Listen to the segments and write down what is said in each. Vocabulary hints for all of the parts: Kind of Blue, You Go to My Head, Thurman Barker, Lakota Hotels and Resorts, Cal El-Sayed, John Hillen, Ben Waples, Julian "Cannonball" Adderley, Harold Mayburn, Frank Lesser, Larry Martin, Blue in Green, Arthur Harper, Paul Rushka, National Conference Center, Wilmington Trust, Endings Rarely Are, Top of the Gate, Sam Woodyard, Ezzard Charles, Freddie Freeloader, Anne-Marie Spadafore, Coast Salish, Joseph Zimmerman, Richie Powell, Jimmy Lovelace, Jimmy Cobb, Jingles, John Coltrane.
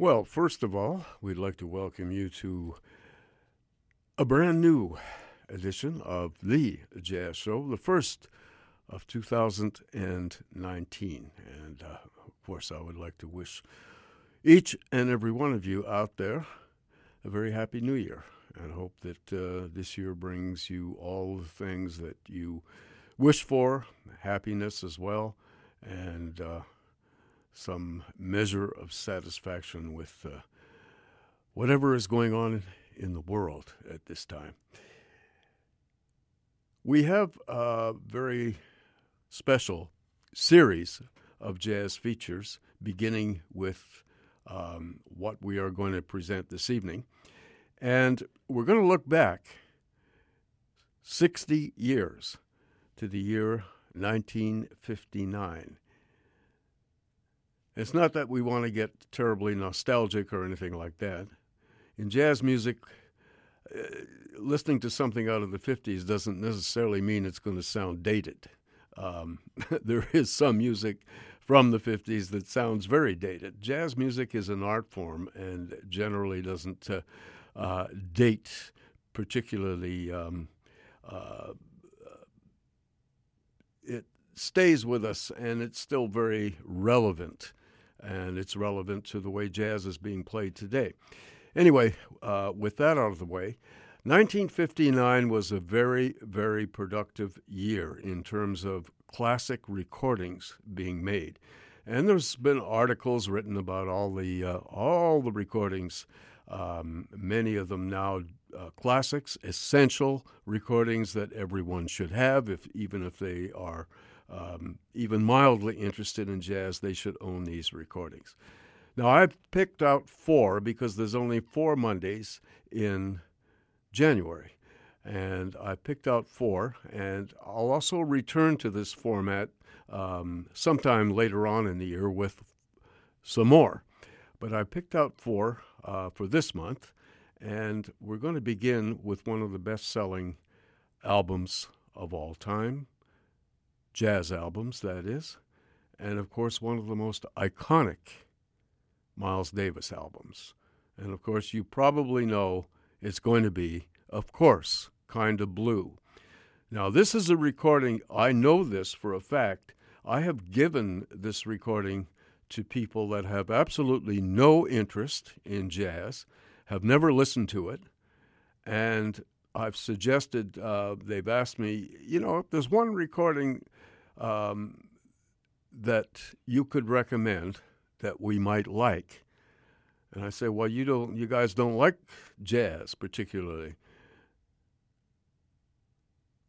Well, first of all, we'd like to welcome you to a brand new edition of The Jazz Show, the first of 2019. And, of course, I would like to wish each and every one of you out there a very happy new year, and hope that this year brings you all the things that you wish for, happiness as well, and some measure of satisfaction with whatever is going on in the world at this time. We have a very special series of jazz features, beginning with what we are going to present this evening. And we're going to look back 60 years to the year 1959. It's not that we want to get terribly nostalgic or anything like that. In jazz music, listening to something out of the 50s doesn't necessarily mean it's going to sound dated. There is some music from the 50s that sounds very dated. Jazz music is an art form and generally doesn't date particularly. It stays with us, and it's still very relevant, and it's relevant to the way jazz is being played today. Anyway, with that out of the way, 1959 was a very, very productive year in terms of classic recordings being made, and there's been articles written about all the recordings. Many of them now classics, essential recordings that everyone should have, even if they are even mildly interested in jazz, they should own these recordings. Now, I've picked out four because there's only four Mondays in January, and I picked out four, and I'll also return to this format sometime later on in the year with some more. But I picked out four for this month, and we're going to begin with one of the best-selling albums of all time, jazz albums, that is, and, of course, one of the most iconic Miles Davis albums. And, of course, you probably know it's going to be, of course, Kind of Blue. Now, this is a recording, I know this for a fact, I have given this recording to people that have absolutely no interest in jazz, have never listened to it, and I've suggested, they've asked me, you know, if there's one recording that you could recommend that we might like. And I say, well, you guys don't like jazz particularly.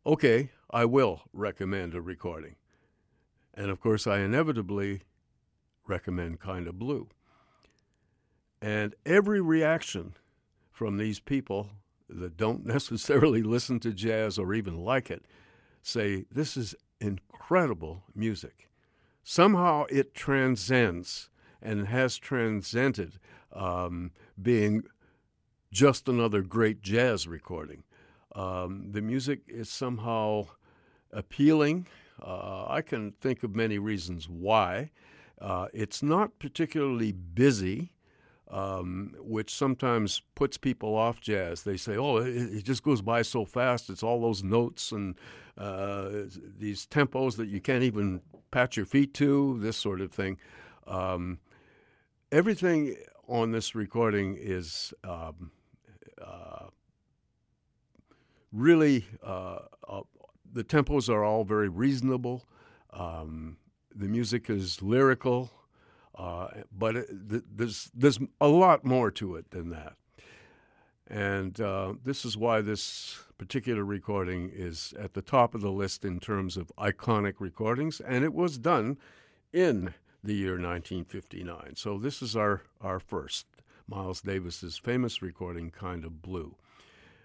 Okay, I will recommend a recording. And, of course, I inevitably recommend Kind of Blue. And every reaction from these people that don't necessarily listen to jazz or even like it say, this is incredible music. Somehow it transcends and has transcended being just another great jazz recording. The music is somehow appealing. I can think of many reasons why. It's not particularly busy, which sometimes puts people off jazz. They say, oh, it just goes by so fast. It's all those notes and these tempos that you can't even pat your feet to, this sort of thing. Everything on this recording is really, the tempos are all very reasonable. The music is lyrical, but there's a lot more to it than that. And this is why this particular recording is at the top of the list in terms of iconic recordings, and it was done in the year 1959. So this is our first, Miles Davis's famous recording, Kind of Blue.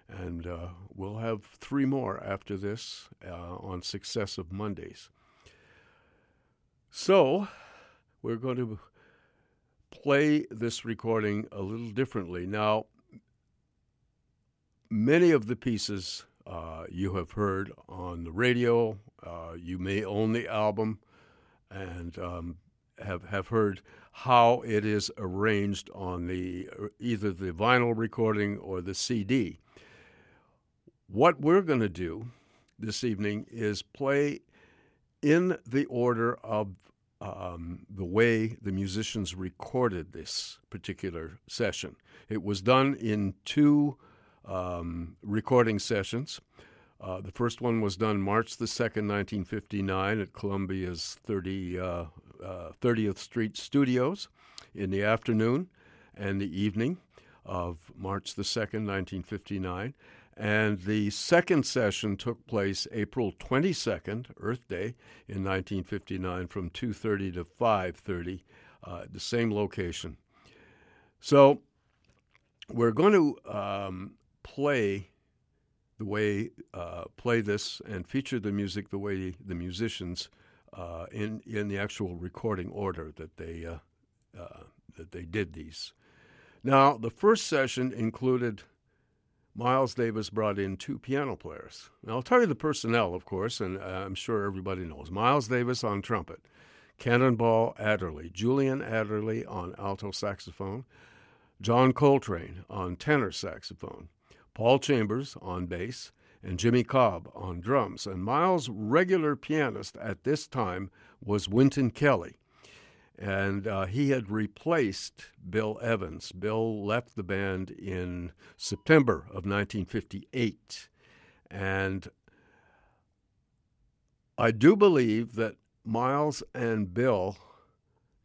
And we'll have three more after this on successive Mondays. So, we're going to play this recording a little differently. Now, many of the pieces you have heard on the radio, you may own the album, and have heard how it is arranged on the either the vinyl recording or the CD. What we're going to do this evening is play in the order of the way the musicians recorded this particular session. It was done in two recording sessions. The first one was done March the 2nd, 1959 at Columbia's 30th Street Studios in the afternoon and the evening of March the 2nd, 1959. And the second session took place April 22nd, Earth Day, in 1959 from 2:30 to 5:30 at the same location. So we're going to play this and feature the music the way the musicians in the actual recording order that they did these. Now, the first session included Miles Davis brought in two piano players. Now, I'll tell you the personnel, of course, and I'm sure everybody knows. Miles Davis on trumpet, Cannonball Adderley, Julian Adderley on alto saxophone, John Coltrane on tenor saxophone, Paul Chambers on bass, and Jimmy Cobb on drums. And Miles' regular pianist at this time was Wynton Kelly. And he had replaced Bill Evans. Bill left the band in September of 1958. And I do believe that Miles and Bill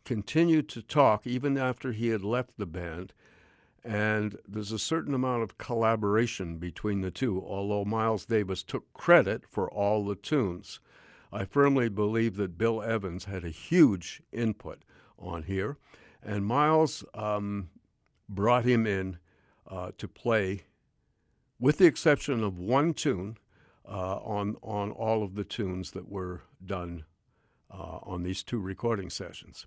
continued to talk even after he had left the band. And there's a certain amount of collaboration between the two, although Miles Davis took credit for all the tunes. I firmly believe that Bill Evans had a huge input on here, and Miles brought him in to play, with the exception of one tune, on all of the tunes that were done on these two recording sessions.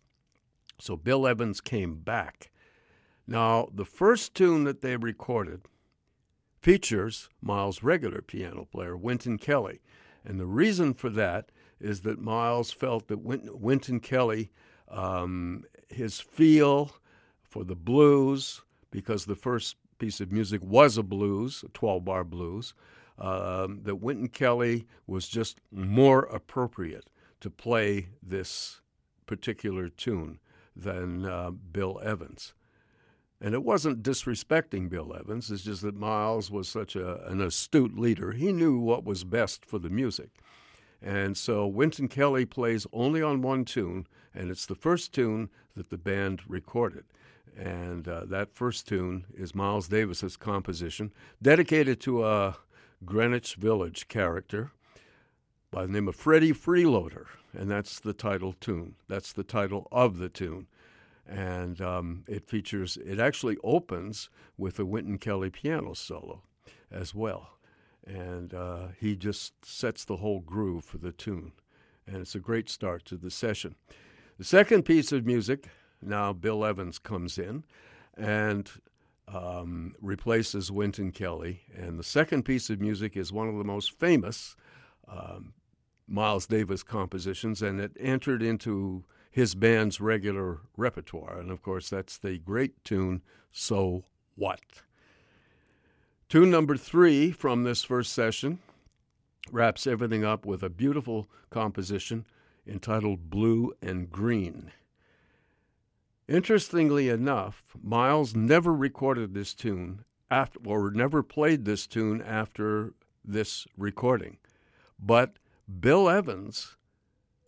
So Bill Evans came back. Now, the first tune that they recorded features Miles' regular piano player, Wynton Kelly, and the reason for that is that Miles felt that Wynton Kelly, his feel for the blues, because the first piece of music was a blues, a 12-bar blues, that Wynton Kelly was just more appropriate to play this particular tune than Bill Evans. And it wasn't disrespecting Bill Evans, it's just that Miles was such an astute leader. He knew what was best for the music. And so Wynton Kelly plays only on one tune, and it's the first tune that the band recorded. And that first tune is Miles Davis's composition, dedicated to a Greenwich Village character by the name of Freddie Freeloader, and that's the title tune. That's the title of the tune. And it actually opens with a Wynton Kelly piano solo as well. And he just sets the whole groove for the tune. And it's a great start to the session. The second piece of music, now Bill Evans comes in and replaces Wynton Kelly. And the second piece of music is one of the most famous Miles Davis compositions, and it entered into his band's regular repertoire, and of course that's the great tune, So What? Tune number 3 from this first session wraps everything up with a beautiful composition entitled Blue and Green. Interestingly enough, Miles never recorded this tune, never played this tune after this recording, but Bill Evans,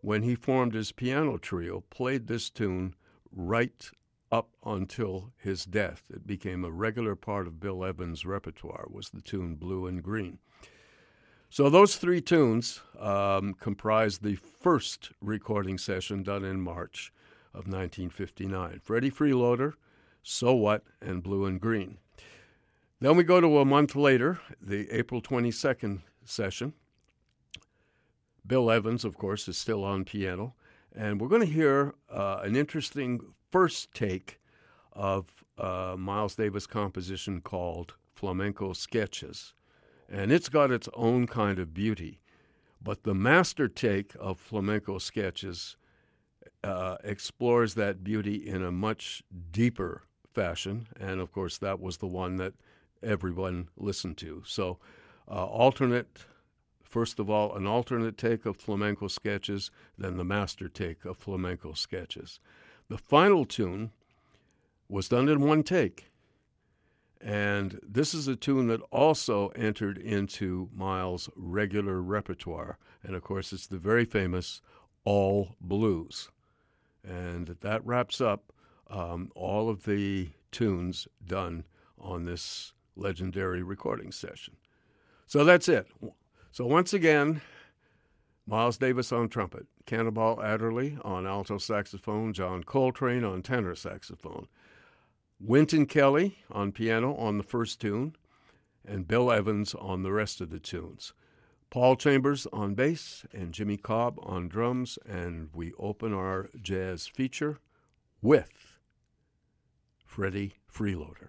when he formed his piano trio, played this tune right up until his death. It became a regular part of Bill Evans' repertoire, was the tune Blue and Green. So those three tunes comprised the first recording session done in March of 1959. Freddie Freeloader, So What, and Blue and Green. Then we go to a month later, the April 22nd session. Bill Evans, of course, is still on piano, and we're going to hear an interesting first take of Miles Davis' composition called Flamenco Sketches, and it's got its own kind of beauty, but the master take of Flamenco Sketches explores that beauty in a much deeper fashion. And, of course, that was the one that everyone listened to. So first of all, an alternate take of Flamenco Sketches, then the master take of Flamenco Sketches. The final tune was done in one take. And this is a tune that also entered into Miles' regular repertoire. And, of course, it's the very famous All Blues. And that wraps up all of the tunes done on this legendary recording session. So that's it. So once again, Miles Davis on trumpet, Cannonball Adderley on alto saxophone, John Coltrane on tenor saxophone, Wynton Kelly on piano on the first tune, and Bill Evans on the rest of the tunes. Paul Chambers on bass, and Jimmy Cobb on drums, and we open our jazz feature with Freddie Freeloader.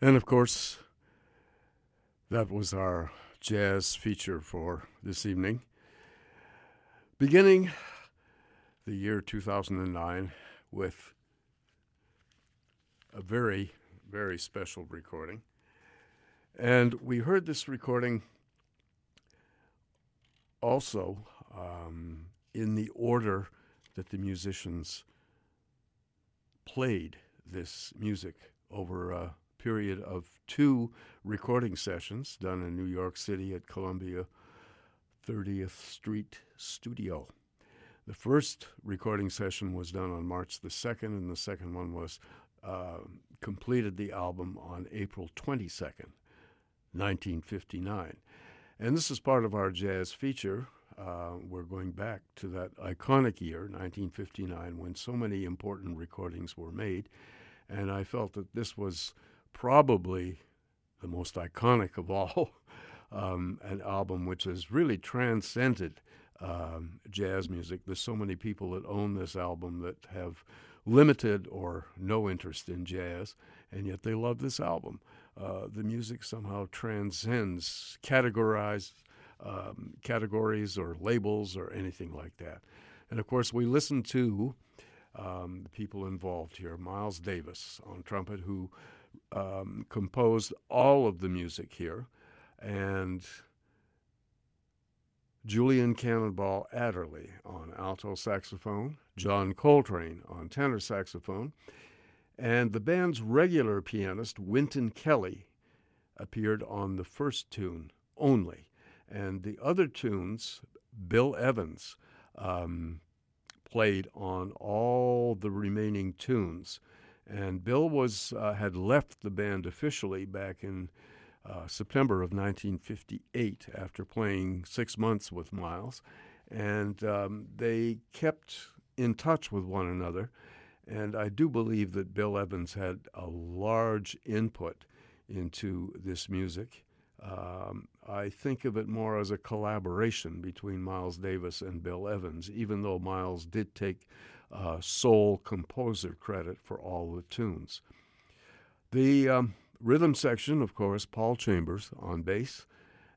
And of course, that was our jazz feature for this evening. Beginning the year 2009 with a very, very special recording. And we heard this recording also in the order that the musicians played this music over a period of 2 recording sessions done in New York City at Columbia 30th Street Studio. The first recording session was done on March the 2nd, and the second one was completed the album on April 22nd, 1959. And this is part of our jazz feature. We're going back to that iconic year, 1959, when so many important recordings were made. And I felt that this was probably the most iconic of all, an album which has really transcended jazz music. There's so many people that own this album that have limited or no interest in jazz, and yet they love this album. The music somehow transcends categories or labels or anything like that. And, of course, we listen to the people involved here. Miles Davis on trumpet, who composed all of the music here, and Julian "Cannonball" Adderley on alto saxophone, John Coltrane on tenor saxophone, and the band's regular pianist, Wynton Kelly, appeared on the first tune only. And the other tunes, Bill Evans played on all the remaining tunes. And Bill had left the band officially back in September of 1958 after playing 6 months with Miles. And they kept in touch with one another. And I do believe that Bill Evans had a large input into this music. I think of it more as a collaboration between Miles Davis and Bill Evans, even though Miles did take sole composer credit for all the tunes. The rhythm section, of course, Paul Chambers on bass,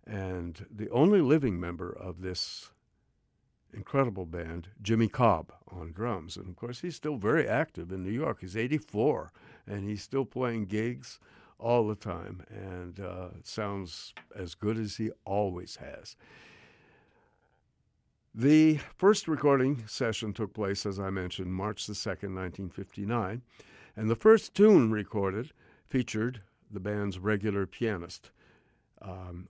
and the only living member of this incredible band, Jimmy Cobb on drums. And, of course, he's still very active in New York. He's 84, and he's still playing gigs all the time, and sounds as good as he always has. The first recording session took place, as I mentioned, March the 2nd, 1959, and the first tune recorded featured the band's regular pianist,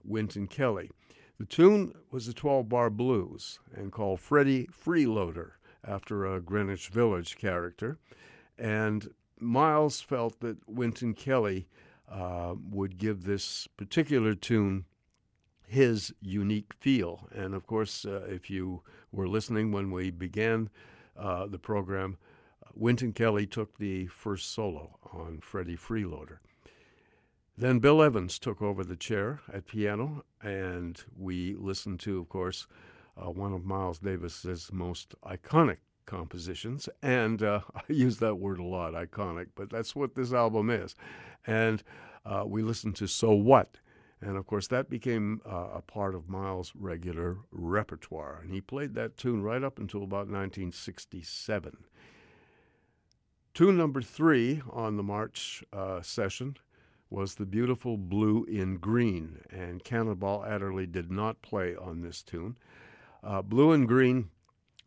Wynton Kelly. The tune was a 12-bar blues and called Freddie Freeloader, after a Greenwich Village character. And Miles felt that Wynton Kelly would give this particular tune his unique feel. And, of course, if you were listening when we began the program, Wynton Kelly took the first solo on Freddie Freeloader. Then Bill Evans took over the chair at piano, and we listened to, of course, one of Miles Davis's most iconic compositions. And I use that word a lot, iconic, but that's what this album is. And we listened to So What? And, of course, that became a part of Miles' regular repertoire. And he played that tune right up until about 1967. Tune number 3 on the March session was the beautiful Blue in Green, and Cannonball Adderley did not play on this tune. Blue in Green,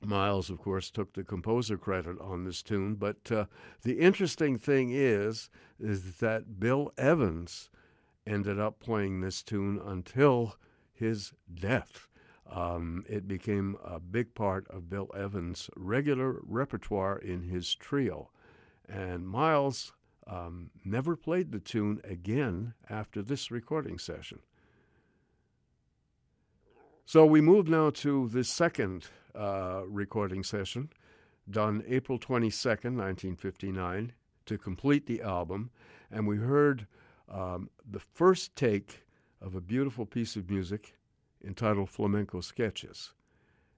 Miles, of course, took the composer credit on this tune, but the interesting thing is that Bill Evans ended up playing this tune until his death. It became a big part of Bill Evans' regular repertoire in his trio, and Miles never played the tune again after this recording session. So we move now to the second recording session, done April 22nd, 1959, to complete the album, and we heard the first take of a beautiful piece of music entitled Flamenco Sketches.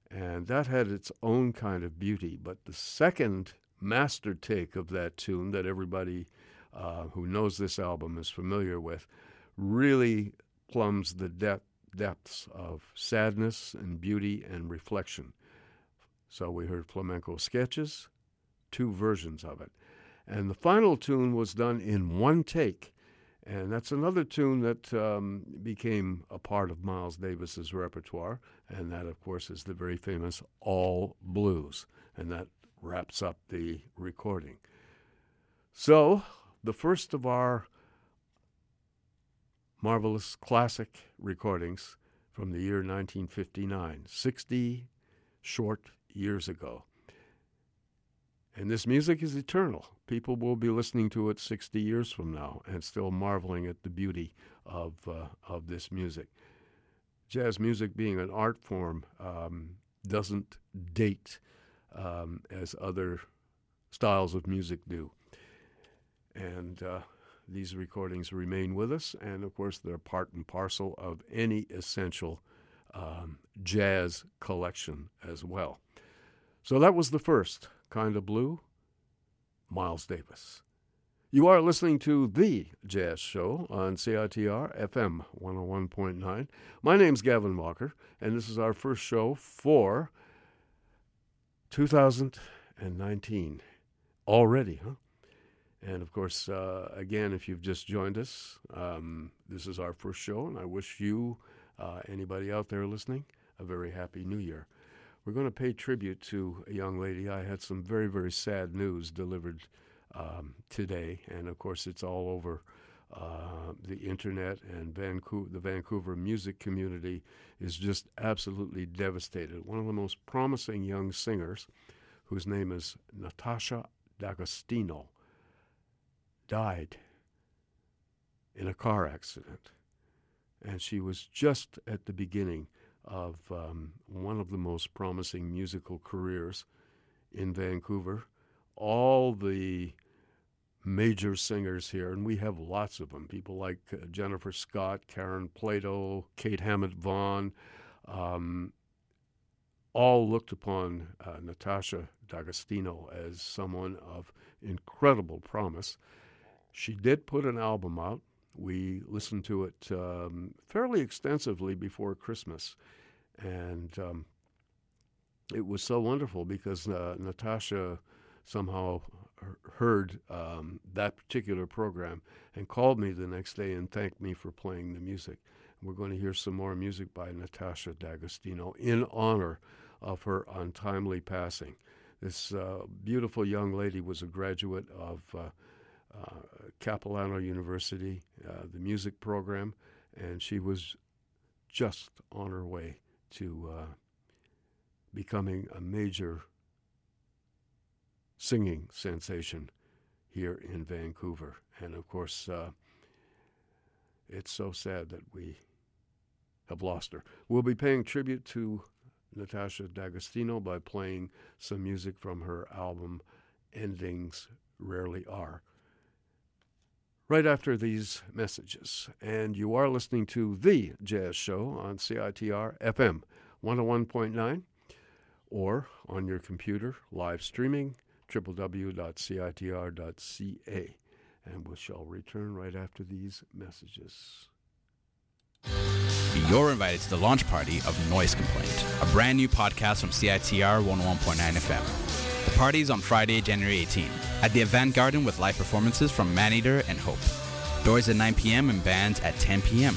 And that had its own kind of beauty, but the second master take of that tune that everybody who knows this album, is familiar with, really plumbs the depths of sadness and beauty and reflection. So we heard Flamenco Sketches, two versions of it. And the final tune was done in one take. And that's another tune that became a part of Miles Davis's repertoire. And that, of course, is the very famous All Blues. And that wraps up the recording. So the first of our marvelous classic recordings from the year 1959, 60 short years ago. And this music is eternal. People will be listening to it 60 years from now and still marveling at the beauty of this music. Jazz music, being an art form, doesn't date as other styles of music do. And these recordings remain with us, and of course they're part and parcel of any essential jazz collection as well. So that was the first, Kind of Blue, Miles Davis. You are listening to The Jazz Show on CITR FM 101.9. My name's Gavin Walker, and this is our first show for 2019. Already, huh? And, of course, again, if you've just joined us, this is our first show, and I wish you, anybody out there listening, a very happy New Year. We're going to pay tribute to a young lady. I had some very, very sad news delivered today, and of course it's all over the internet, and the Vancouver music community is just absolutely devastated. One of the most promising young singers, whose name is Natasha D'Agostino, died in a car accident, and she was just at the beginning of one of the most promising musical careers in Vancouver. All the major singers here, and we have lots of them, people like Jennifer Scott, Karen Plato, Kate Hammett Vaughan, all looked upon Natasha D'Agostino as someone of incredible promise. She did put an album out. We listened to it fairly extensively before Christmas, and it was so wonderful because Natasha somehow heard that particular program and called me the next day and thanked me for playing the music. We're going to hear some more music by Natasha D'Agostino in honor of her untimely passing. This beautiful young lady was a graduate of Capilano University, the music program, and she was just on her way to becoming a major singing sensation here in Vancouver. And of course, it's so sad that we have lost her. We'll be paying tribute to Natasha D'Agostino by playing some music from her album, Endings Rarely Are, right after these messages. And you are listening to The Jazz Show on CITR FM 101.9 or on your computer, live streaming, www.citr.ca. And we shall return right after these messages. You're invited to the launch party of Noise Complaint, a brand new podcast from CITR 101.9 FM. The party is on Friday, January 18th, at the Avant Garden with live performances from Maneater and Hope. Doors at 9 p.m. and bands at 10 p.m.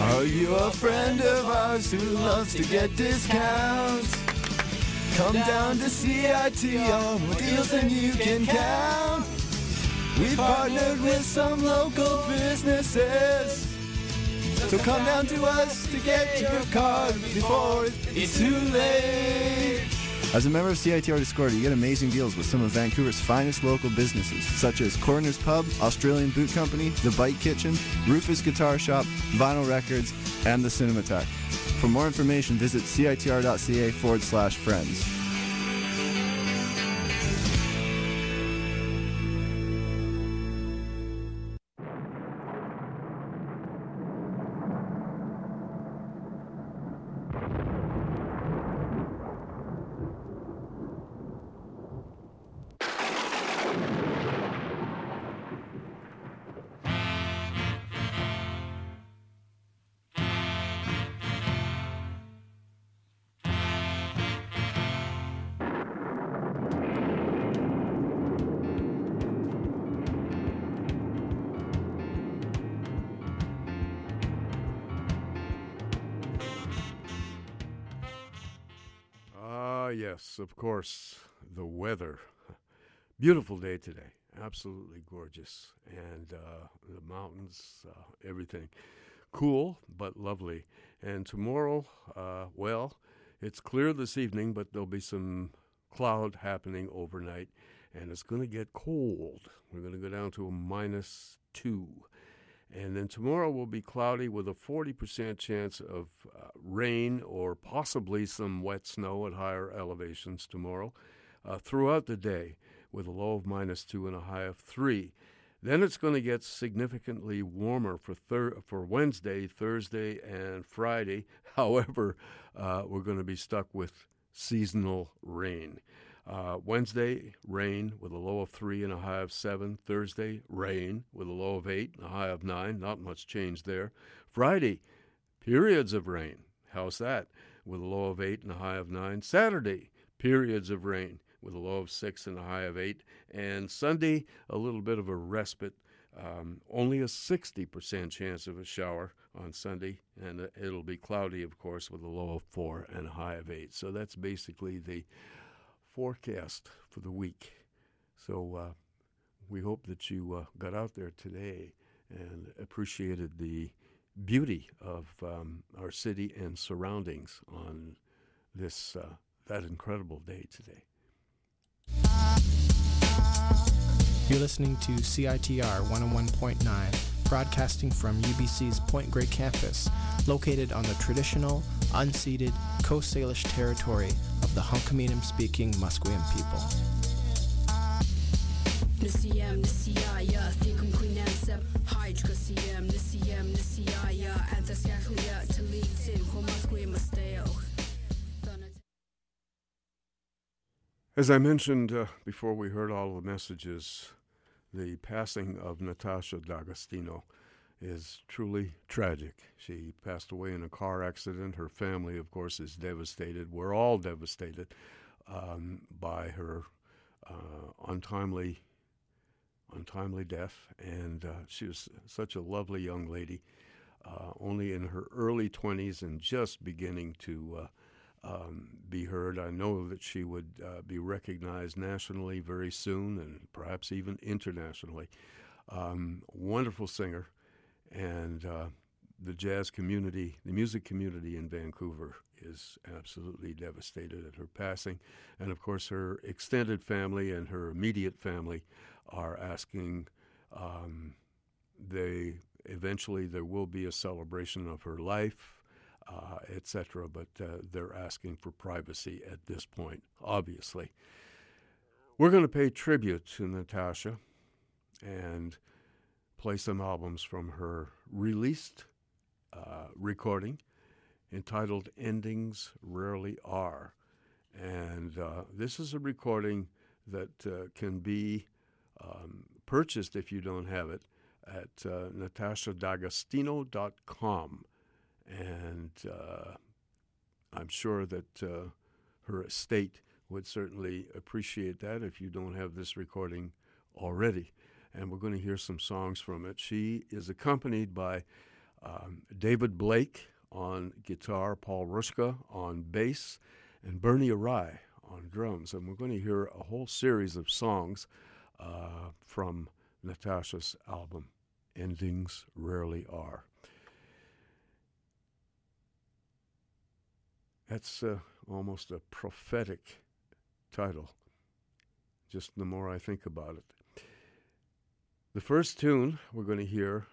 Are you a friend of ours who loves to get discounts? Come down to CITR, more deals than you can count. We've partnered with some local businesses, so come down to us to get your card before it's too late. As a member of CITR Discordia, you get amazing deals with some of Vancouver's finest local businesses, such as Coroner's Pub, Australian Boot Company, The Bite Kitchen, Rufus Guitar Shop, Vinyl Records, and the Cinematheque. For more information, visit citr.ca/friends. yes, of course, the weather. Beautiful day today. Absolutely gorgeous. And the mountains, everything. Cool, but lovely. And tomorrow, well, it's clear this evening, but there'll be some cloud happening overnight. And it's going to get cold. We're going to go down to a -2. And then tomorrow will be cloudy with a 40% chance of rain or possibly some wet snow at higher elevations tomorrow throughout the day with a low of -2 and a high of 3. Then it's going to get significantly warmer for Wednesday, Thursday, and Friday. However, we're going to be stuck with seasonal rain. Wednesday, rain with a low of 3 and a high of 7. Thursday, rain with a low of 8 and a high of 9. Not much change there. Friday, periods of rain. How's that? With a low of 8 and a high of 9. Saturday, periods of rain with a low of 6 and a high of 8. And Sunday, a little bit of a respite. Only a 60% chance of a shower on Sunday, and it'll be cloudy, of course, with a low of 4 and a high of 8. So that's basically the forecast for the week. So we hope that you got out there today and appreciated the beauty of our city and surroundings on this that incredible day today. You're listening to CITR 101.9, broadcasting from UBC's Point Grey campus, located on the traditional, unceded Coast Salish territory of the Hunkaminam-speaking Musqueam people. As I mentioned before we heard all the messages, the passing of Natasha D'Agostino is truly tragic. She passed away in a car accident. Her family, of course, is devastated. We're all devastated by her untimely death. And she was such a lovely young lady, only in her early 20s and just beginning to be heard. I know that she would be recognized nationally very soon and perhaps even internationally. Wonderful singer. And the jazz community, the music community in Vancouver is absolutely devastated at her passing. And, of course, her extended family and her immediate family are asking. Eventually there will be a celebration of her life, etc., but they're asking for privacy at this point, obviously. We're going to pay tribute to Natasha and play some albums from her released recording entitled Endings Rarely Are. And this is a recording that can be purchased if you don't have it at natashadagostino.com. And I'm sure that her estate would certainly appreciate that if you don't have this recording already. And we're going to hear some songs from it. She is accompanied by David Blake on guitar, Paul Rushka on bass, and Bernie Arai on drums. And we're going to hear a whole series of songs from Natasha's album, Endings Rarely Are. That's almost a prophetic title, just the more I think about it. The first tune we're going to hear,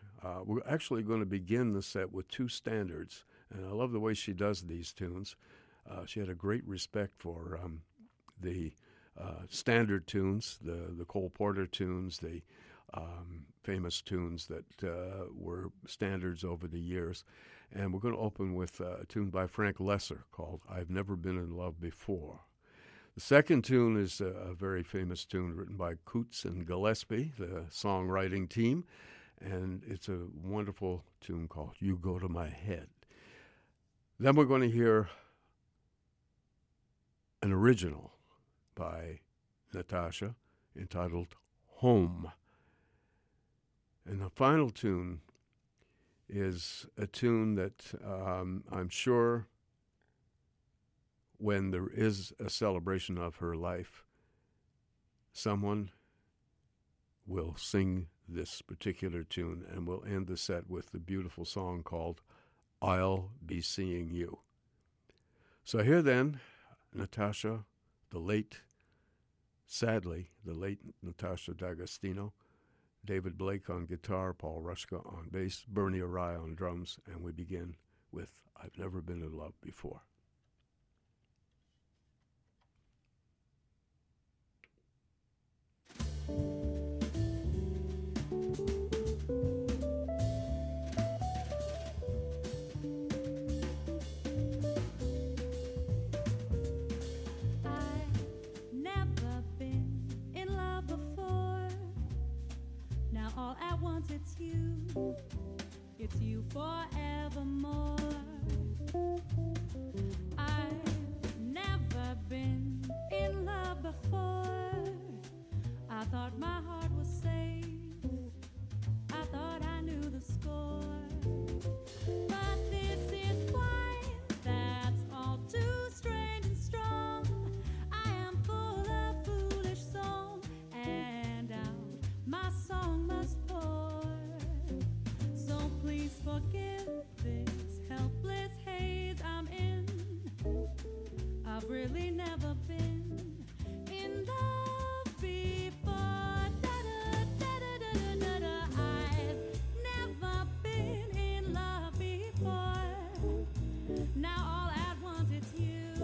we're actually going to begin the set with two standards, and I love the way she does these tunes. She had a great respect for the standard tunes, the Cole Porter tunes, the famous tunes that were standards over the years. And we're going to open with a tune by Frank Lesser called I've Never Been in Love Before. The second tune is a very famous tune written by Coutts and Gillespie, the songwriting team, and it's a wonderful tune called You Go to My Head. Then we're going to hear an original by Natasha entitled Home. And the final tune is a tune that I'm sure when there is a celebration of her life, someone will sing this particular tune, and we'll end the set with the beautiful song called I'll Be Seeing You. So here then, Natasha, the late, sadly, the late Natasha D'Agostino, David Blake on guitar, Paul Rushka on bass, Bernie Arai on drums, and we begin with I've Never Been in Love Before. It's you, forevermore. I've never been in love before. I thought my heart was safe, I thought I knew the score, but this is wine that's all too strange and strong. I am full of foolish song, and out my song must pour. Please forgive this helpless haze I'm in. I've really never been in love before. Da-da-da-da-da-da. I've never been in love before. Now all at once it's you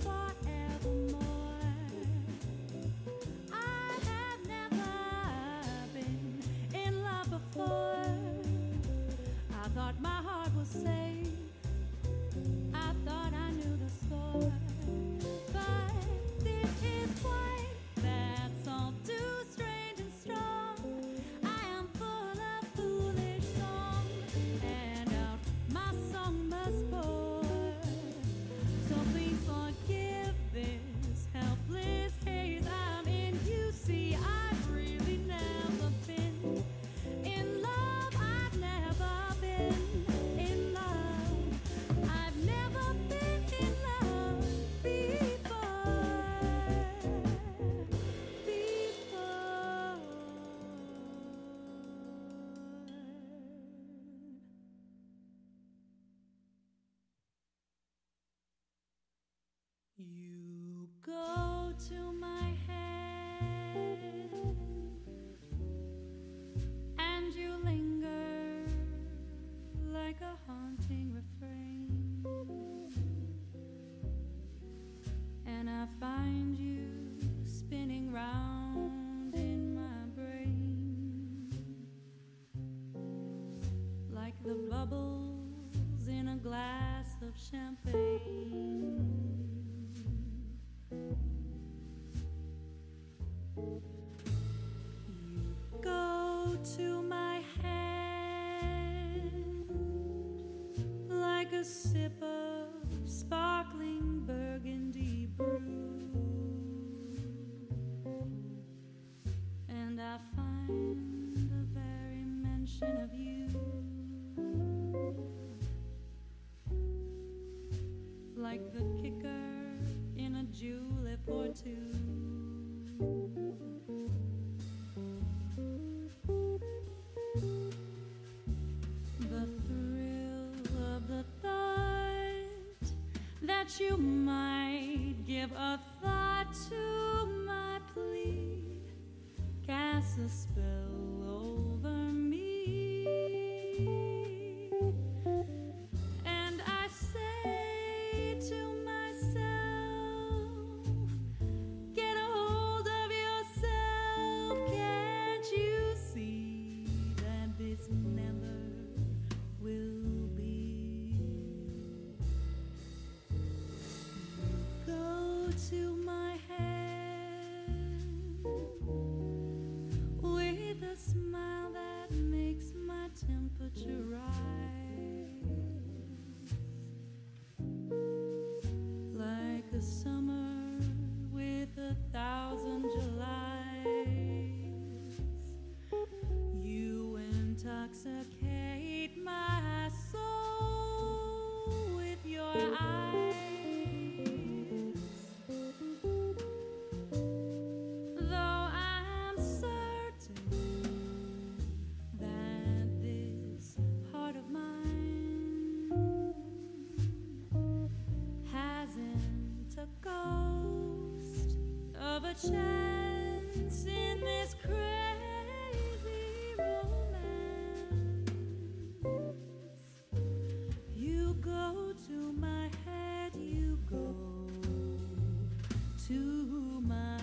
forevermore. I've never been in love before. the bubbles in a glass of champagne. You go to my head like a sip of sparkling burgundy brew, and I find the very mention of you like the kicker in a julep or two. The thrill of the thought that you might give a thought to my plea casts a spell over me, and I say to myself, get a hold of yourself, can't you see that this never will be? You go to my head smile that makes my temperature rise, like a summer with 1,000 Julys. You intoxicate my soul with your eyes. Chance in this crazy romance. You go to my head, you go to my head.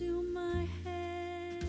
To my head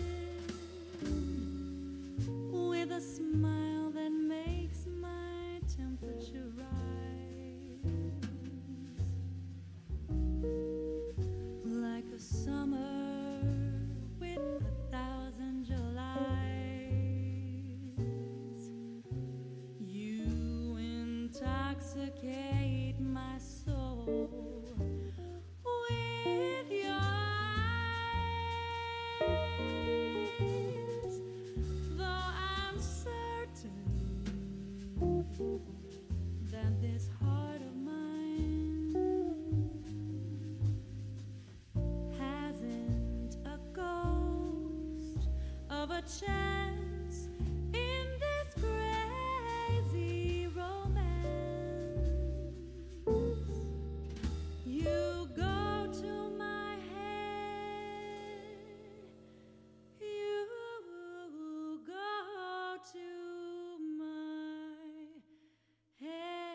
chance in this crazy romance. You go to my head, you go to my head.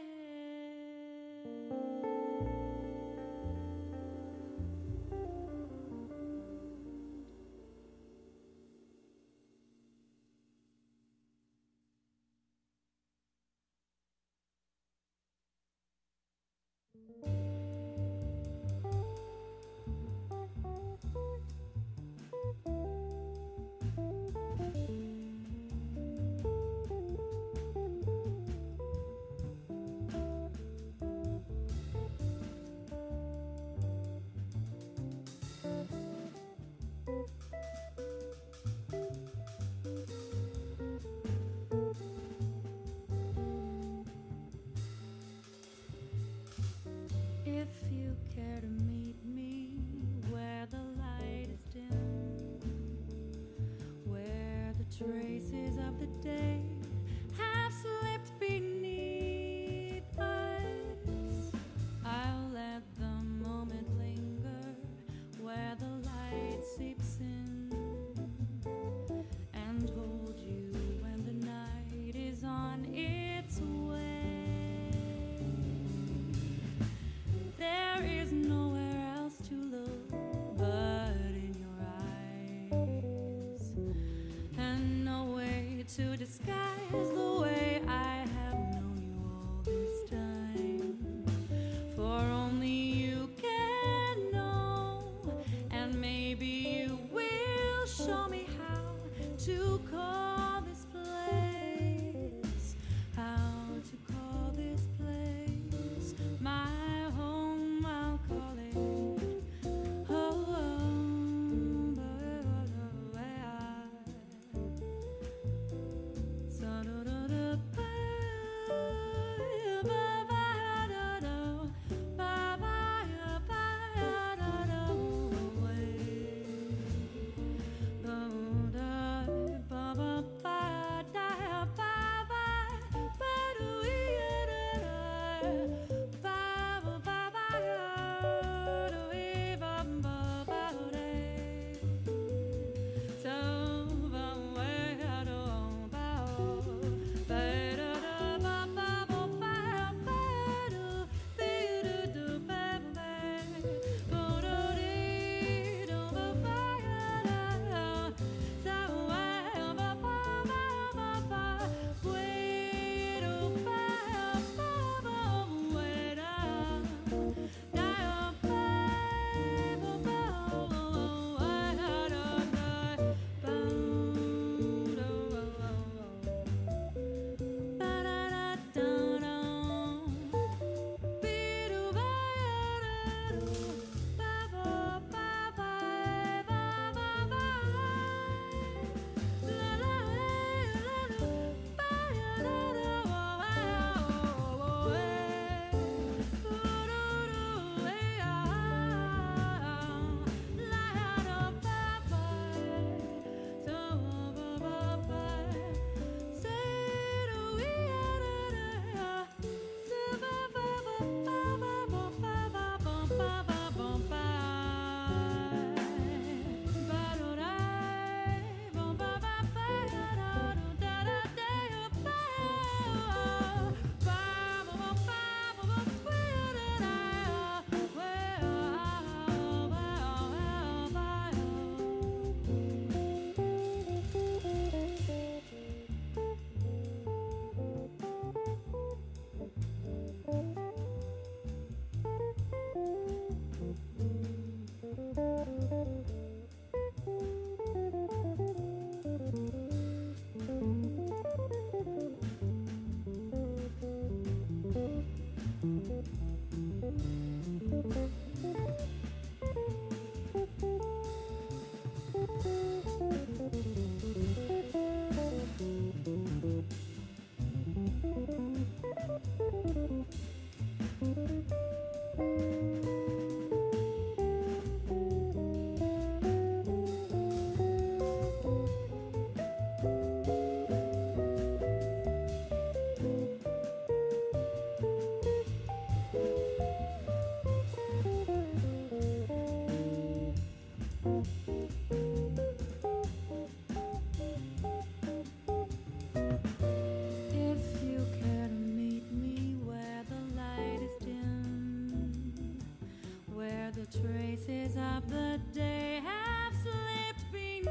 the day have slipped beneath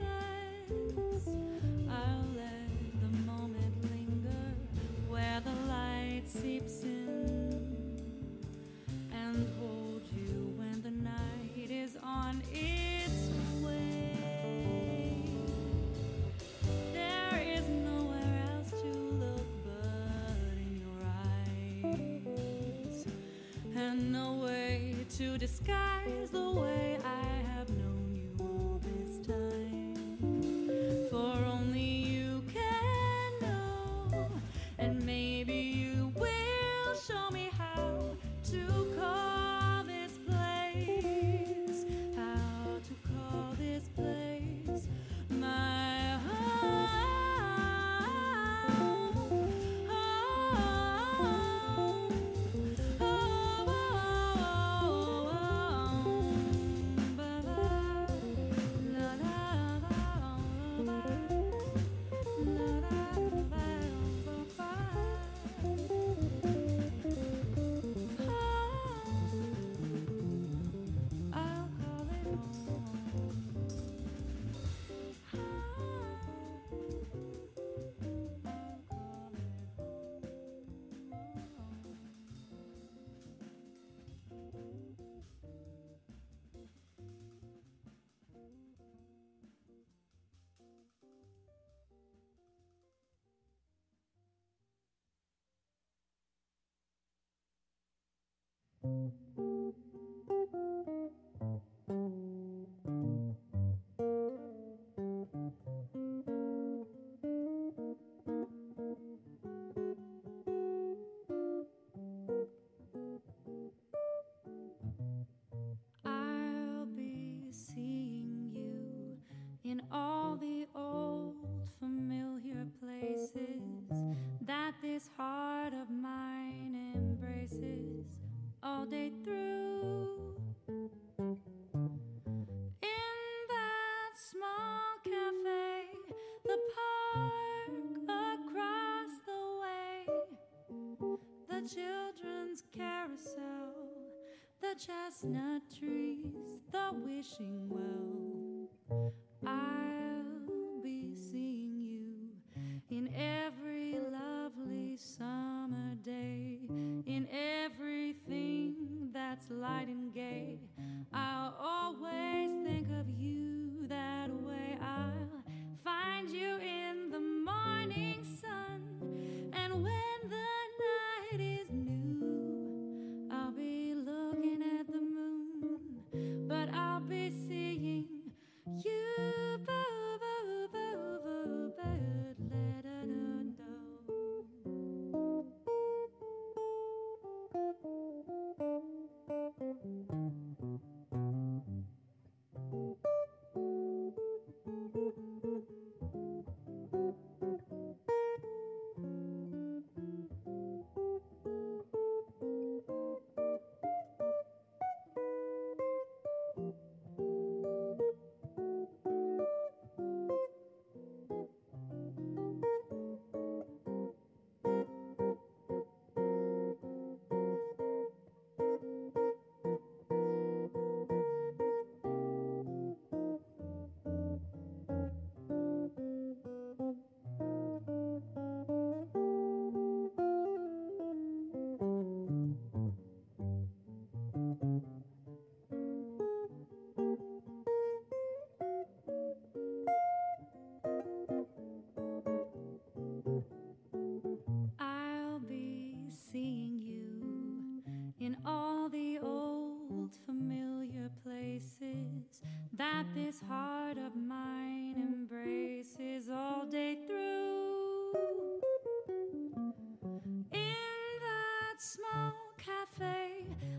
us. I'll let the moment linger where the light seeps in, and hold you when the night is on its way. There is nowhere else to look but in your eyes, and no way to disguise the way I have known you all this time. For only you can know, and maybe you will show me how to call this place, how to call this place my home. Home. I'll be seeing you in all the old familiar places that this heart of mine embraces all day through. In that small cafe,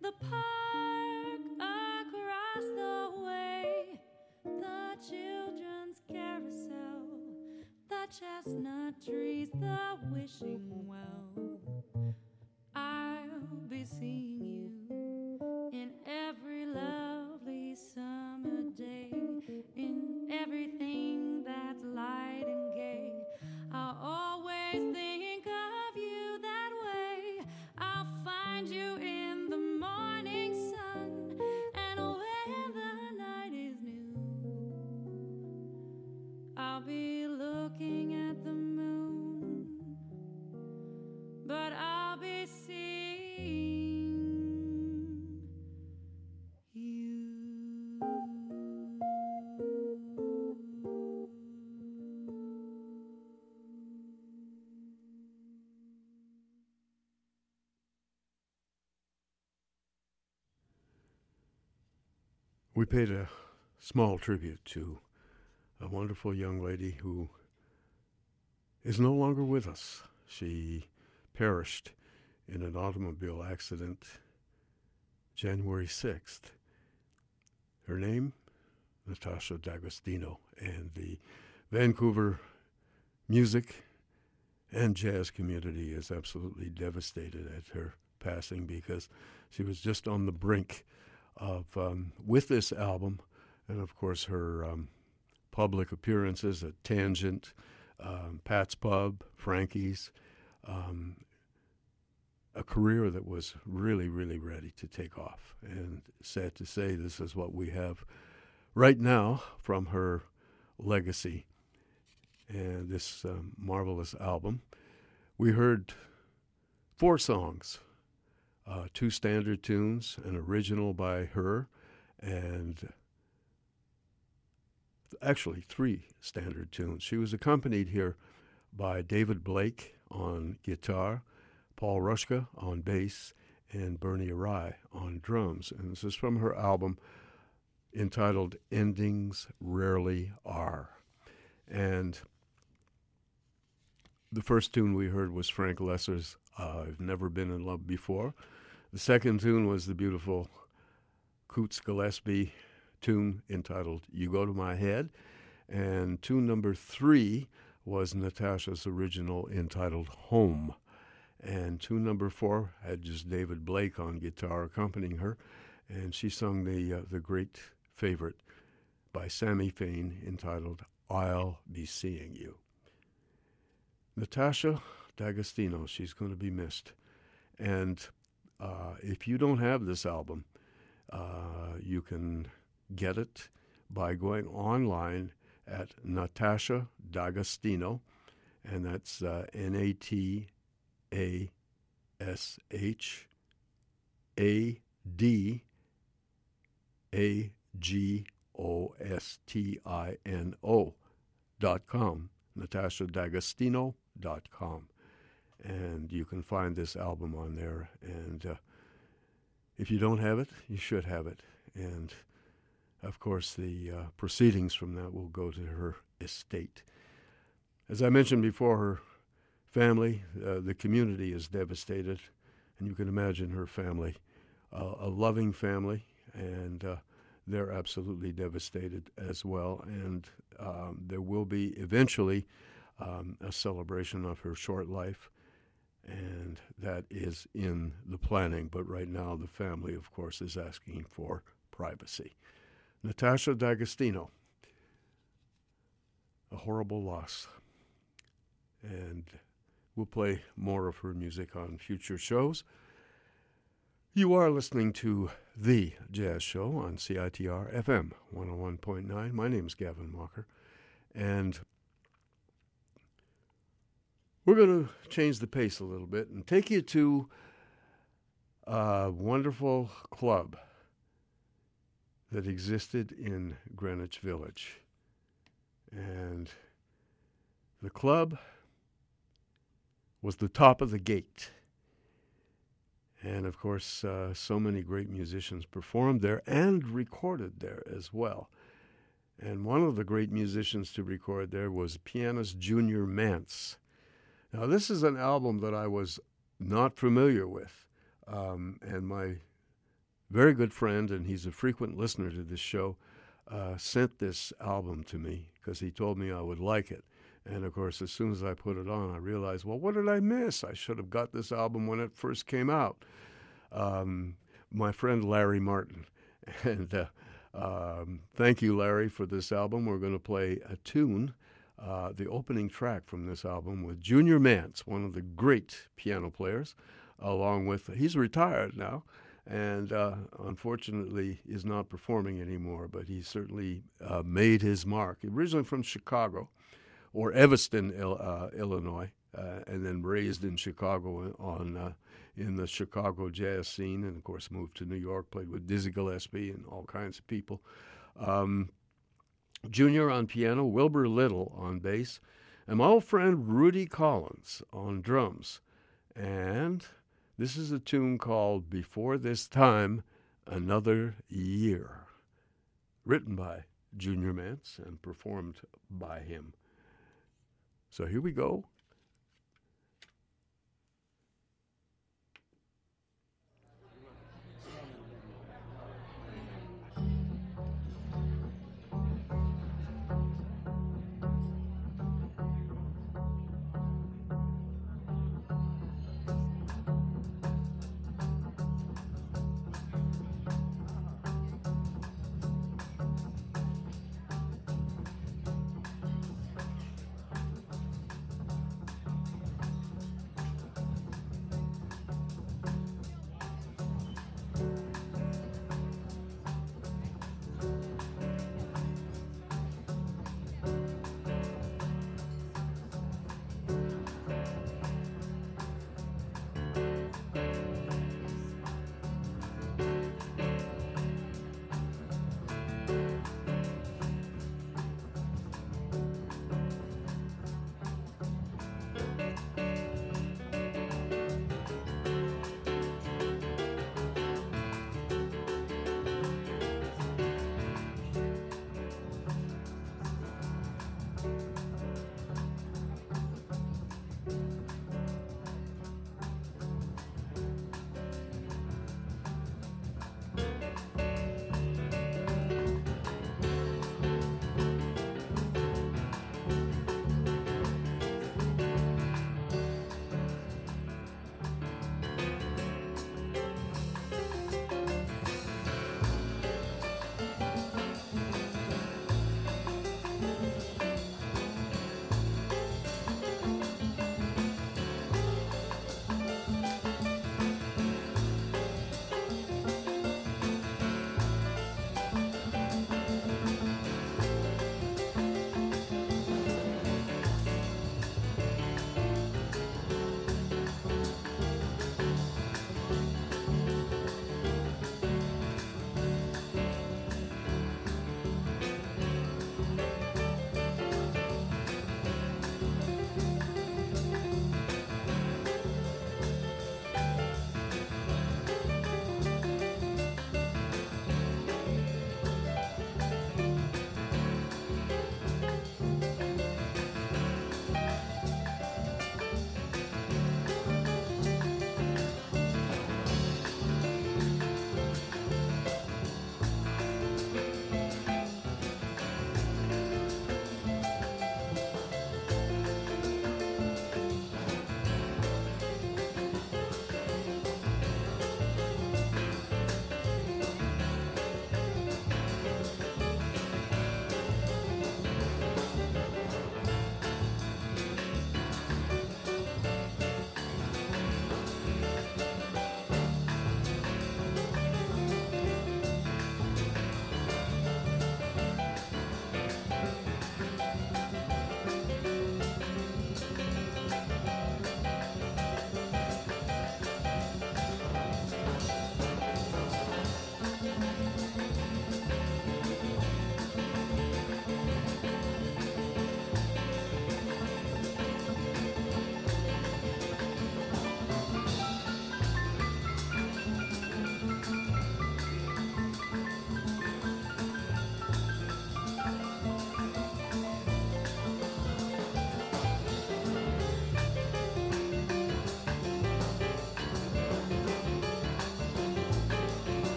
the park across the way, the children's carousel, the chestnut trees, the wishing well. I'll be seeing you in every lovely summer day, in everything that's light and gay. I'll always think of you that way. I'll find you in the morning sun, and when the night is new, I'll be looking at the moon, but I'll be seeing you, boo, boo, boo, boo, boo. We paid a small tribute to a wonderful young lady who is no longer with us. She perished in an automobile accident January 6th. Her name, Natasha D'Agostino, and the Vancouver music and jazz community is absolutely devastated at her passing because she was just on the brink of with this album, and of course her public appearances at Tangent, Pat's Pub, Frankie's, a career that was really, really ready to take off. And sad to say, this is what we have right now from her legacy and this marvelous album. We heard 4 songs, 2 standard tunes, an original by her, and actually 3 standard tunes. She was accompanied here by David Blake on guitar, Paul Rushka on bass, and Bernie Arai on drums. And this is from her album entitled Endings Rarely Are. And the first tune we heard was Frank Lesser's I've Never Been in Love Before. The second tune was the beautiful Coots Gillespie tune entitled You Go to My Head. And tune number 3 was Natasha's original entitled Home. And tune number 4 had just David Blake on guitar accompanying her. And she sung the great favorite by Sammy Fain entitled I'll Be Seeing You. Natasha D'Agostino, she's going to be missed. And if you don't have this album, you can get it by going online at Natasha D'Agostino, and that's NATASHADAGOSTINO.com, NatashaD'Agostino.com. And you can find this album on there. And if you don't have it, you should have it. And, of course, the proceedings from that will go to her estate. As I mentioned before, her family, the community is devastated. And you can imagine her family, a loving family, and they're absolutely devastated as well. And there will be eventually a celebration of her short life, and that is in the planning. But right now the family, of course, is asking for privacy. Natasha D'Agostino, a horrible loss. And we'll play more of her music on future shows. You are listening to The Jazz Show on CITR FM 101.9. My name's Gavin Walker, and we're going to change the pace a little bit and take you to a wonderful club that existed in Greenwich Village. And the club was the Top of the Gate. And, of course, so many great musicians performed there and recorded there as well. And one of the great musicians to record there was pianist Junior Mance. Now, this is an album that I was not familiar with. And my very good friend, and he's a frequent listener to this show, sent this album to me because he told me I would like it. And, of course, as soon as I put it on, I realized, well, what did I miss? I should have got this album when it first came out. My friend Larry Martin. And thank you, Larry, for this album. We're going to play a tune, the opening track from this album, with Junior Mance, one of the great piano players, along with, he's retired now, and unfortunately is not performing anymore, but he certainly made his mark. Originally from Chicago, or Evanston, Illinois, and then raised in Chicago in the Chicago jazz scene, and of course moved to New York, played with Dizzy Gillespie and all kinds of people. Junior on piano, Wilbur Little on bass, and my old friend Rudy Collins on drums. And this is a tune called Before This Time, Another Year. written by Junior Mance and performed by him. So here we go.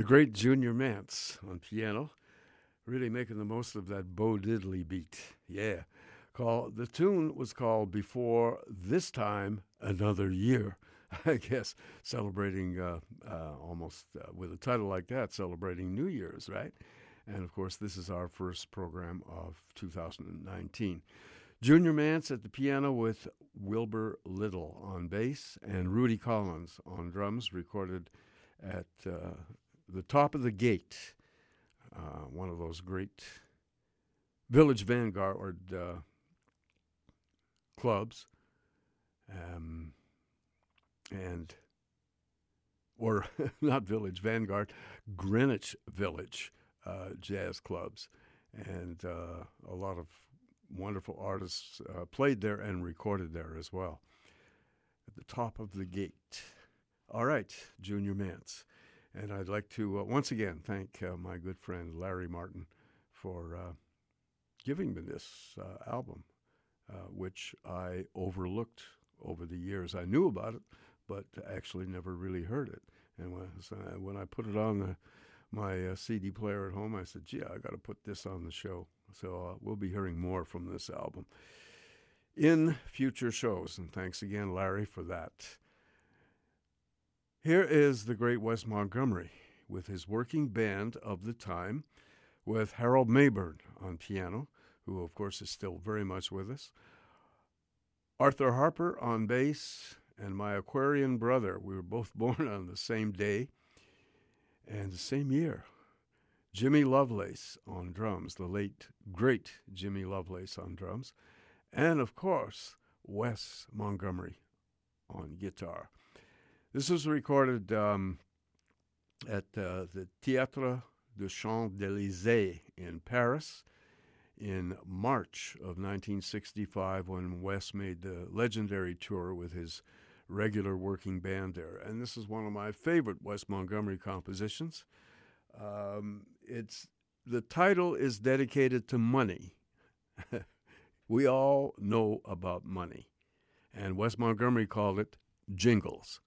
The great Junior Mance on piano, really making the most of that Bo Diddley beat. Yeah. The tune was called Before This Time Another Year, I guess, celebrating almost with a title like that, celebrating New Year's, right? And, of course, this is our first program of 2019. Junior Mance at the piano with Wilbur Little on bass and Rudy Collins on drums, recorded at the Top of the Gate, one of those great Village Vanguard clubs, and or not Village Vanguard, Greenwich Village jazz clubs, and a lot of wonderful artists played there and recorded there as well. At the Top of the Gate. All right, Junior Mance. And I'd like to once again thank my good friend Larry Martin for giving me this album, which I overlooked over the years. I knew about it, but actually never really heard it. And when I put it on my CD player at home, I said, gee, I got to put this on the show. So we'll be hearing more from this album in future shows. And thanks again, Larry, for that. Here is the great Wes Montgomery with his working band of the time, with Harold Mayburn on piano, who, of course, is still very much with us. Arthur Harper on bass, and my Aquarian brother. We were both born on the same day and the same year. Jimmy Lovelace on drums, the late, great Jimmy Lovelace on drums. And, of course, Wes Montgomery on guitar. This was recorded at the Théâtre du Champs-Élysées in Paris in March of 1965, when Wes made the legendary tour with his regular working band there. And this is one of my favorite Wes Montgomery compositions. The title is dedicated to money. We all know about money. And Wes Montgomery called it Jingles.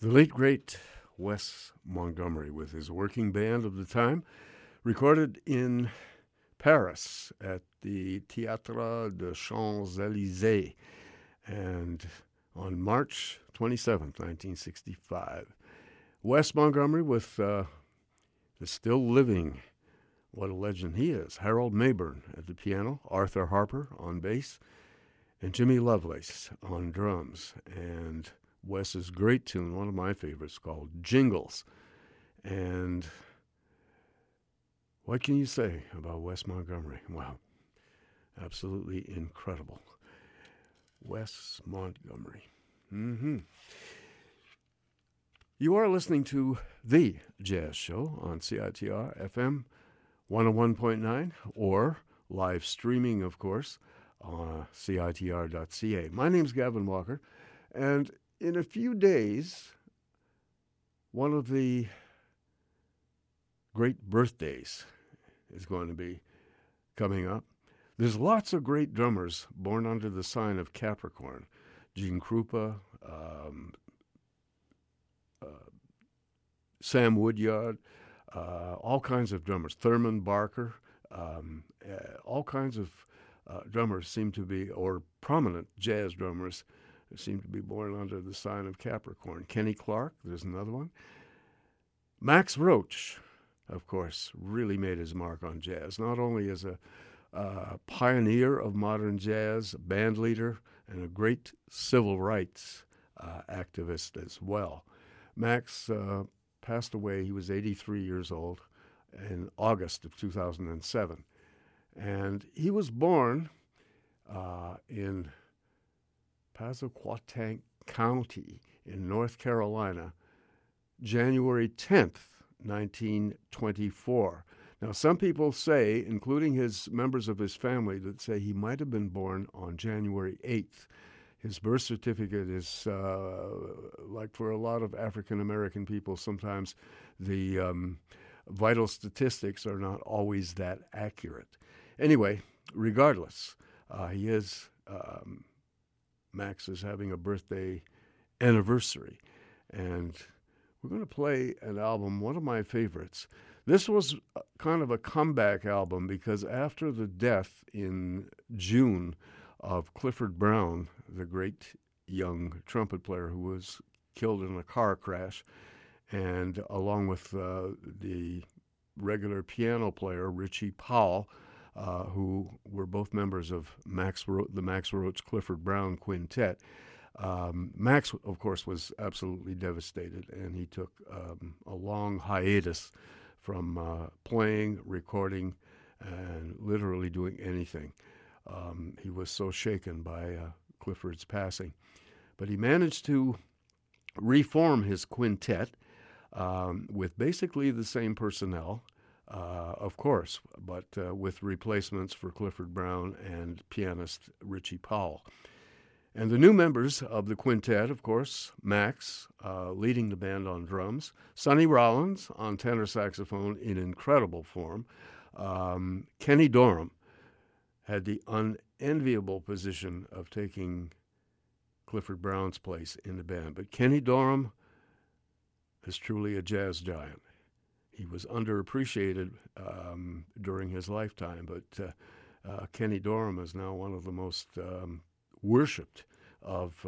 The late, great Wes Montgomery, with his working band of the time, recorded in Paris at the Théâtre des Champs-Élysées, and on March 27, 1965. Wes Montgomery with the still living, what a legend he is, Harold Mayburn at the piano, Arthur Harper on bass, and Jimmy Lovelace on drums, and Wes's great tune, one of my favorites, called Jingles. And what can you say about Wes Montgomery? Wow, absolutely incredible. Wes Montgomery. You are listening to The Jazz Show on CITR FM 101.9, or live streaming, of course, on CITR.ca. My name's Gavin Walker, and in a few days, one of the great birthdays is going to be coming up. There's lots of great drummers born under the sign of Capricorn. Gene Krupa, Sam Woodyard, all kinds of drummers. Thurman Barker, all kinds of drummers seem to be, or prominent jazz drummers, seem to be born under the sign of Capricorn. Kenny Clark, there's another one. Max Roach, of course, really made his mark on jazz, not only as a pioneer of modern jazz, band leader, and a great civil rights activist as well. Max passed away, he was 83 years old, in August of 2007. And he was born in Passamaquoddy County in North Carolina, January 10th, 1924. Now, some people say, including his members of his family, that say he might have been born on January 8th. His birth certificate is, like for a lot of African-American people, sometimes the vital statistics are not always that accurate. Anyway, regardless, he is... Max is having a birthday anniversary, and we're going to play an album, one of my favorites. This was kind of a comeback album because after the death in June of Clifford Brown, the great young trumpet player who was killed in a car crash, and along with the regular piano player Richie Powell, who were both members of the Max Roach Clifford Brown Quintet. Max, of course, was absolutely devastated, and he took a long hiatus from playing, recording, and literally doing anything. He was so shaken by Clifford's passing. But he managed to reform his quintet with basically the same personnel, of course, but with replacements for Clifford Brown and pianist Richie Powell. And the new members of the quintet, of course, Max leading the band on drums, Sonny Rollins on tenor saxophone in incredible form, Kenny Dorham had the unenviable position of taking Clifford Brown's place in the band. But Kenny Dorham is truly a jazz giant. He was underappreciated during his lifetime, but Kenny Dorham is now one of the most worshipped of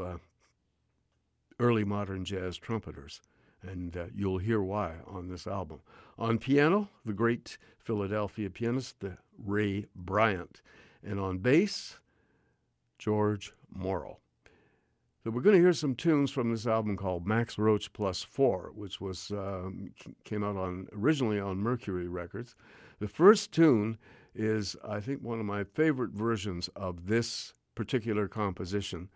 early modern jazz trumpeters, and you'll hear why on this album. On piano, the great Philadelphia pianist Ray Bryant, and on bass, George Morrow. So we're going to hear some tunes from this album called Max Roach Plus 4, which was came out originally on Mercury Records. The first tune is, I think, one of my favorite versions of this particular composition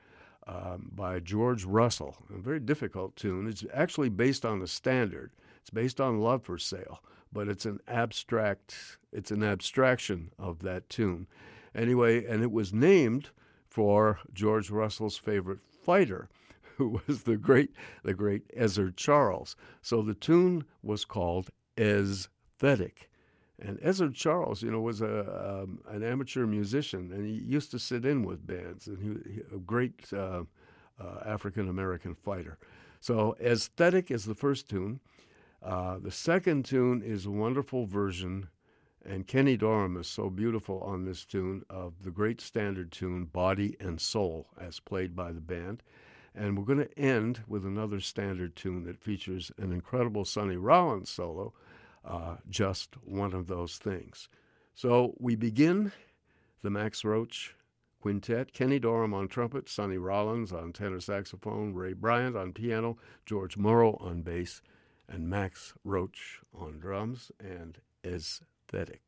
by George Russell. A very difficult tune. It's actually based on a standard. It's based on Love for Sale, but it's an abstraction of that tune. Anyway, and it was named for George Russell's favorite fighter, who was the great Ezra Charles. So the tune was called Ez-thetic. And Ezra Charles, was an amateur musician, and he used to sit in with bands, and he a great African-American fighter. So Ez-thetic is the first tune. The second tune is a wonderful version, and Kenny Dorham is so beautiful on this tune, of the great standard tune, Body and Soul, as played by the band. And we're going to end with another standard tune that features an incredible Sonny Rollins solo, Just One of Those Things. So we begin the Max Roach Quintet. Kenny Dorham on trumpet, Sonny Rollins on tenor saxophone, Ray Bryant on piano, George Morrow on bass, and Max Roach on drums, and Ez-thetic.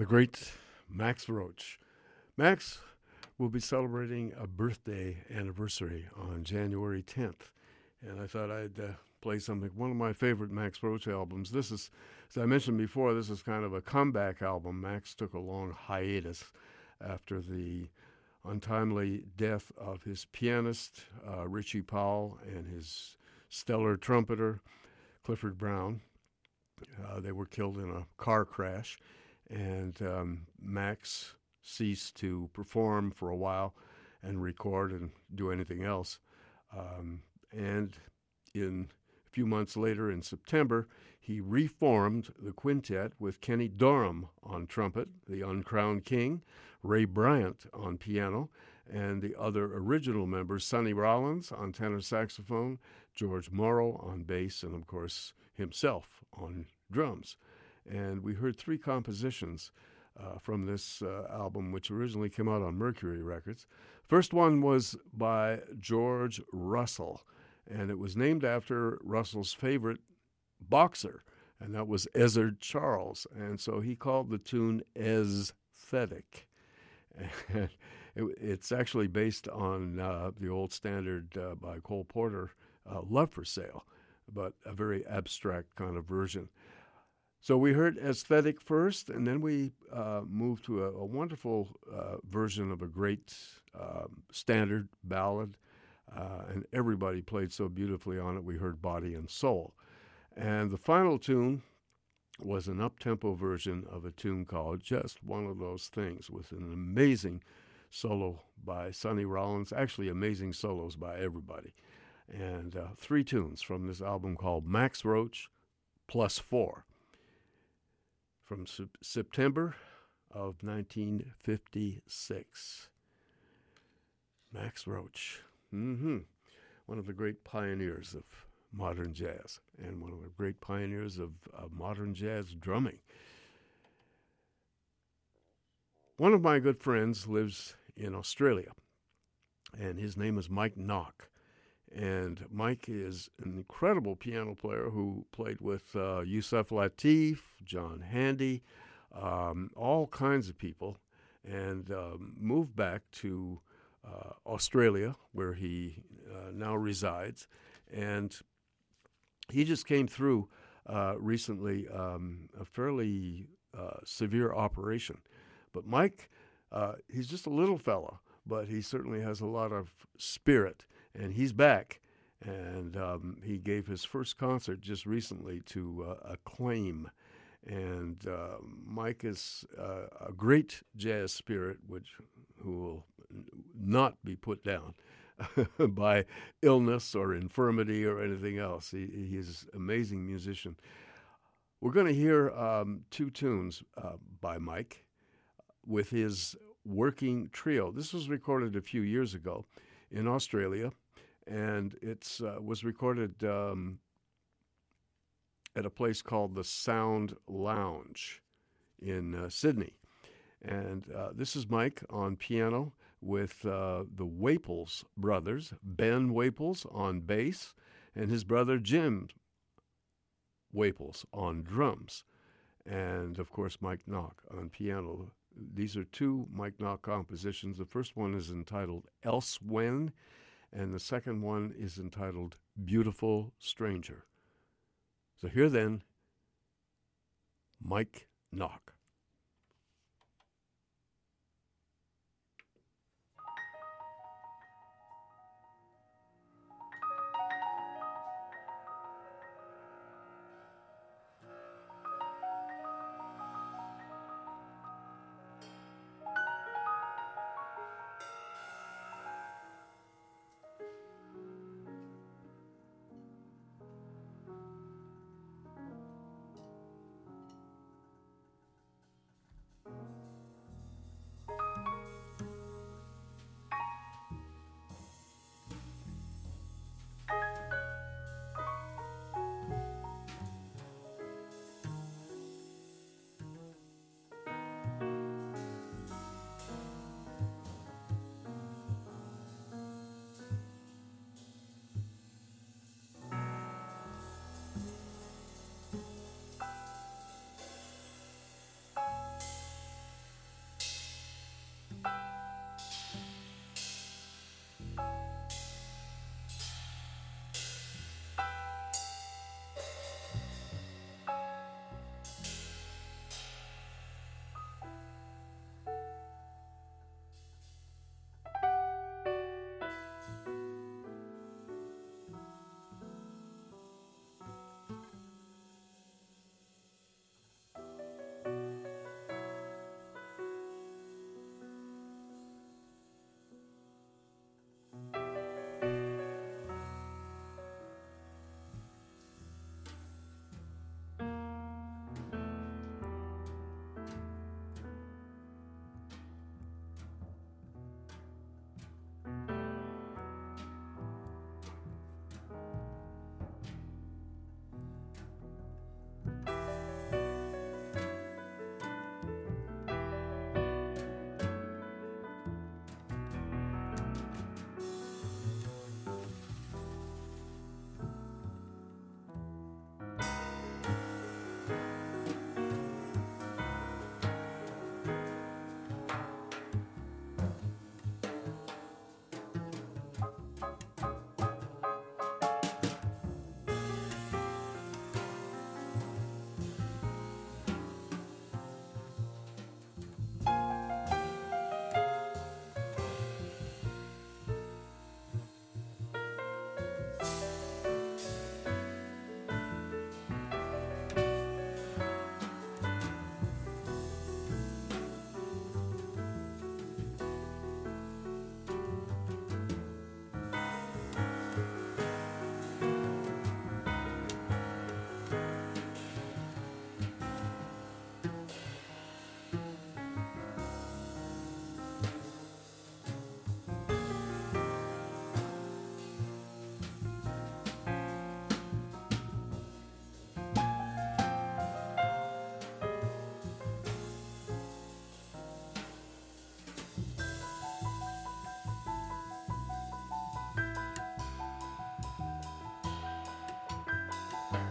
the great Max Roach. Max will be celebrating a birthday anniversary on January 10th, and I thought I'd play something, one of my favorite Max Roach albums. This is, as I mentioned before, this is kind of a comeback album. Max took a long hiatus after the untimely death of his pianist, Richie Powell, and his stellar trumpeter, Clifford Brown. They were killed in a car crash, and Max ceased to perform for a while and record and do anything else. And in a few months later, in September, he reformed the quintet with Kenny Dorham on trumpet, the uncrowned king, Ray Bryant on piano, and the other original members, Sonny Rollins on tenor saxophone, George Morrow on bass, and of course himself on drums. And we heard three compositions from this album, which originally came out on Mercury Records. First one was by George Russell, and it was named after Russell's favorite boxer, and that was Ezzard Charles. And so he called the tune "Ez-thetic." It's actually based on the old standard by Cole Porter, Love for Sale, but a very abstract kind of version. So we heard "Aesthetic" first, and then we moved to a wonderful version of a great standard ballad, and everybody played so beautifully on it. We heard "Body and Soul." And the final tune was an up-tempo version of a tune called "Just One of Those Things," with an amazing solo by Sonny Rollins, actually amazing solos by everybody. And three tunes from this album called Max Roach Plus Four, from September of 1956. Max Roach, one of the great pioneers of modern jazz, and one of the great pioneers of modern jazz drumming. One of my good friends lives in Australia, and his name is Mike Nock. And Mike is an incredible piano player who played with Yusuf Lateef, John Handy, all kinds of people, and moved back to Australia, where he now resides. And he just came through recently a fairly severe operation. But Mike, he's just a little fella, but he certainly has a lot of spirit. And he's back, and he gave his first concert just recently to Acclaim. And Mike is a great jazz spirit, who will not be put down by illness or infirmity or anything else. He's an amazing musician. We're going to hear two tunes by Mike with his working trio. This was recorded a few years ago in Australia, and it was recorded at a place called the Sound Lounge in Sydney. And this is Mike on piano with the Waples brothers, Ben Waples on bass, and his brother Jim Waples on drums, and of course Mike Nock on piano. These are two Mike Nock compositions. The first one is entitled "Else When," and the second one is entitled "Beautiful Stranger." So here then, Mike Nock.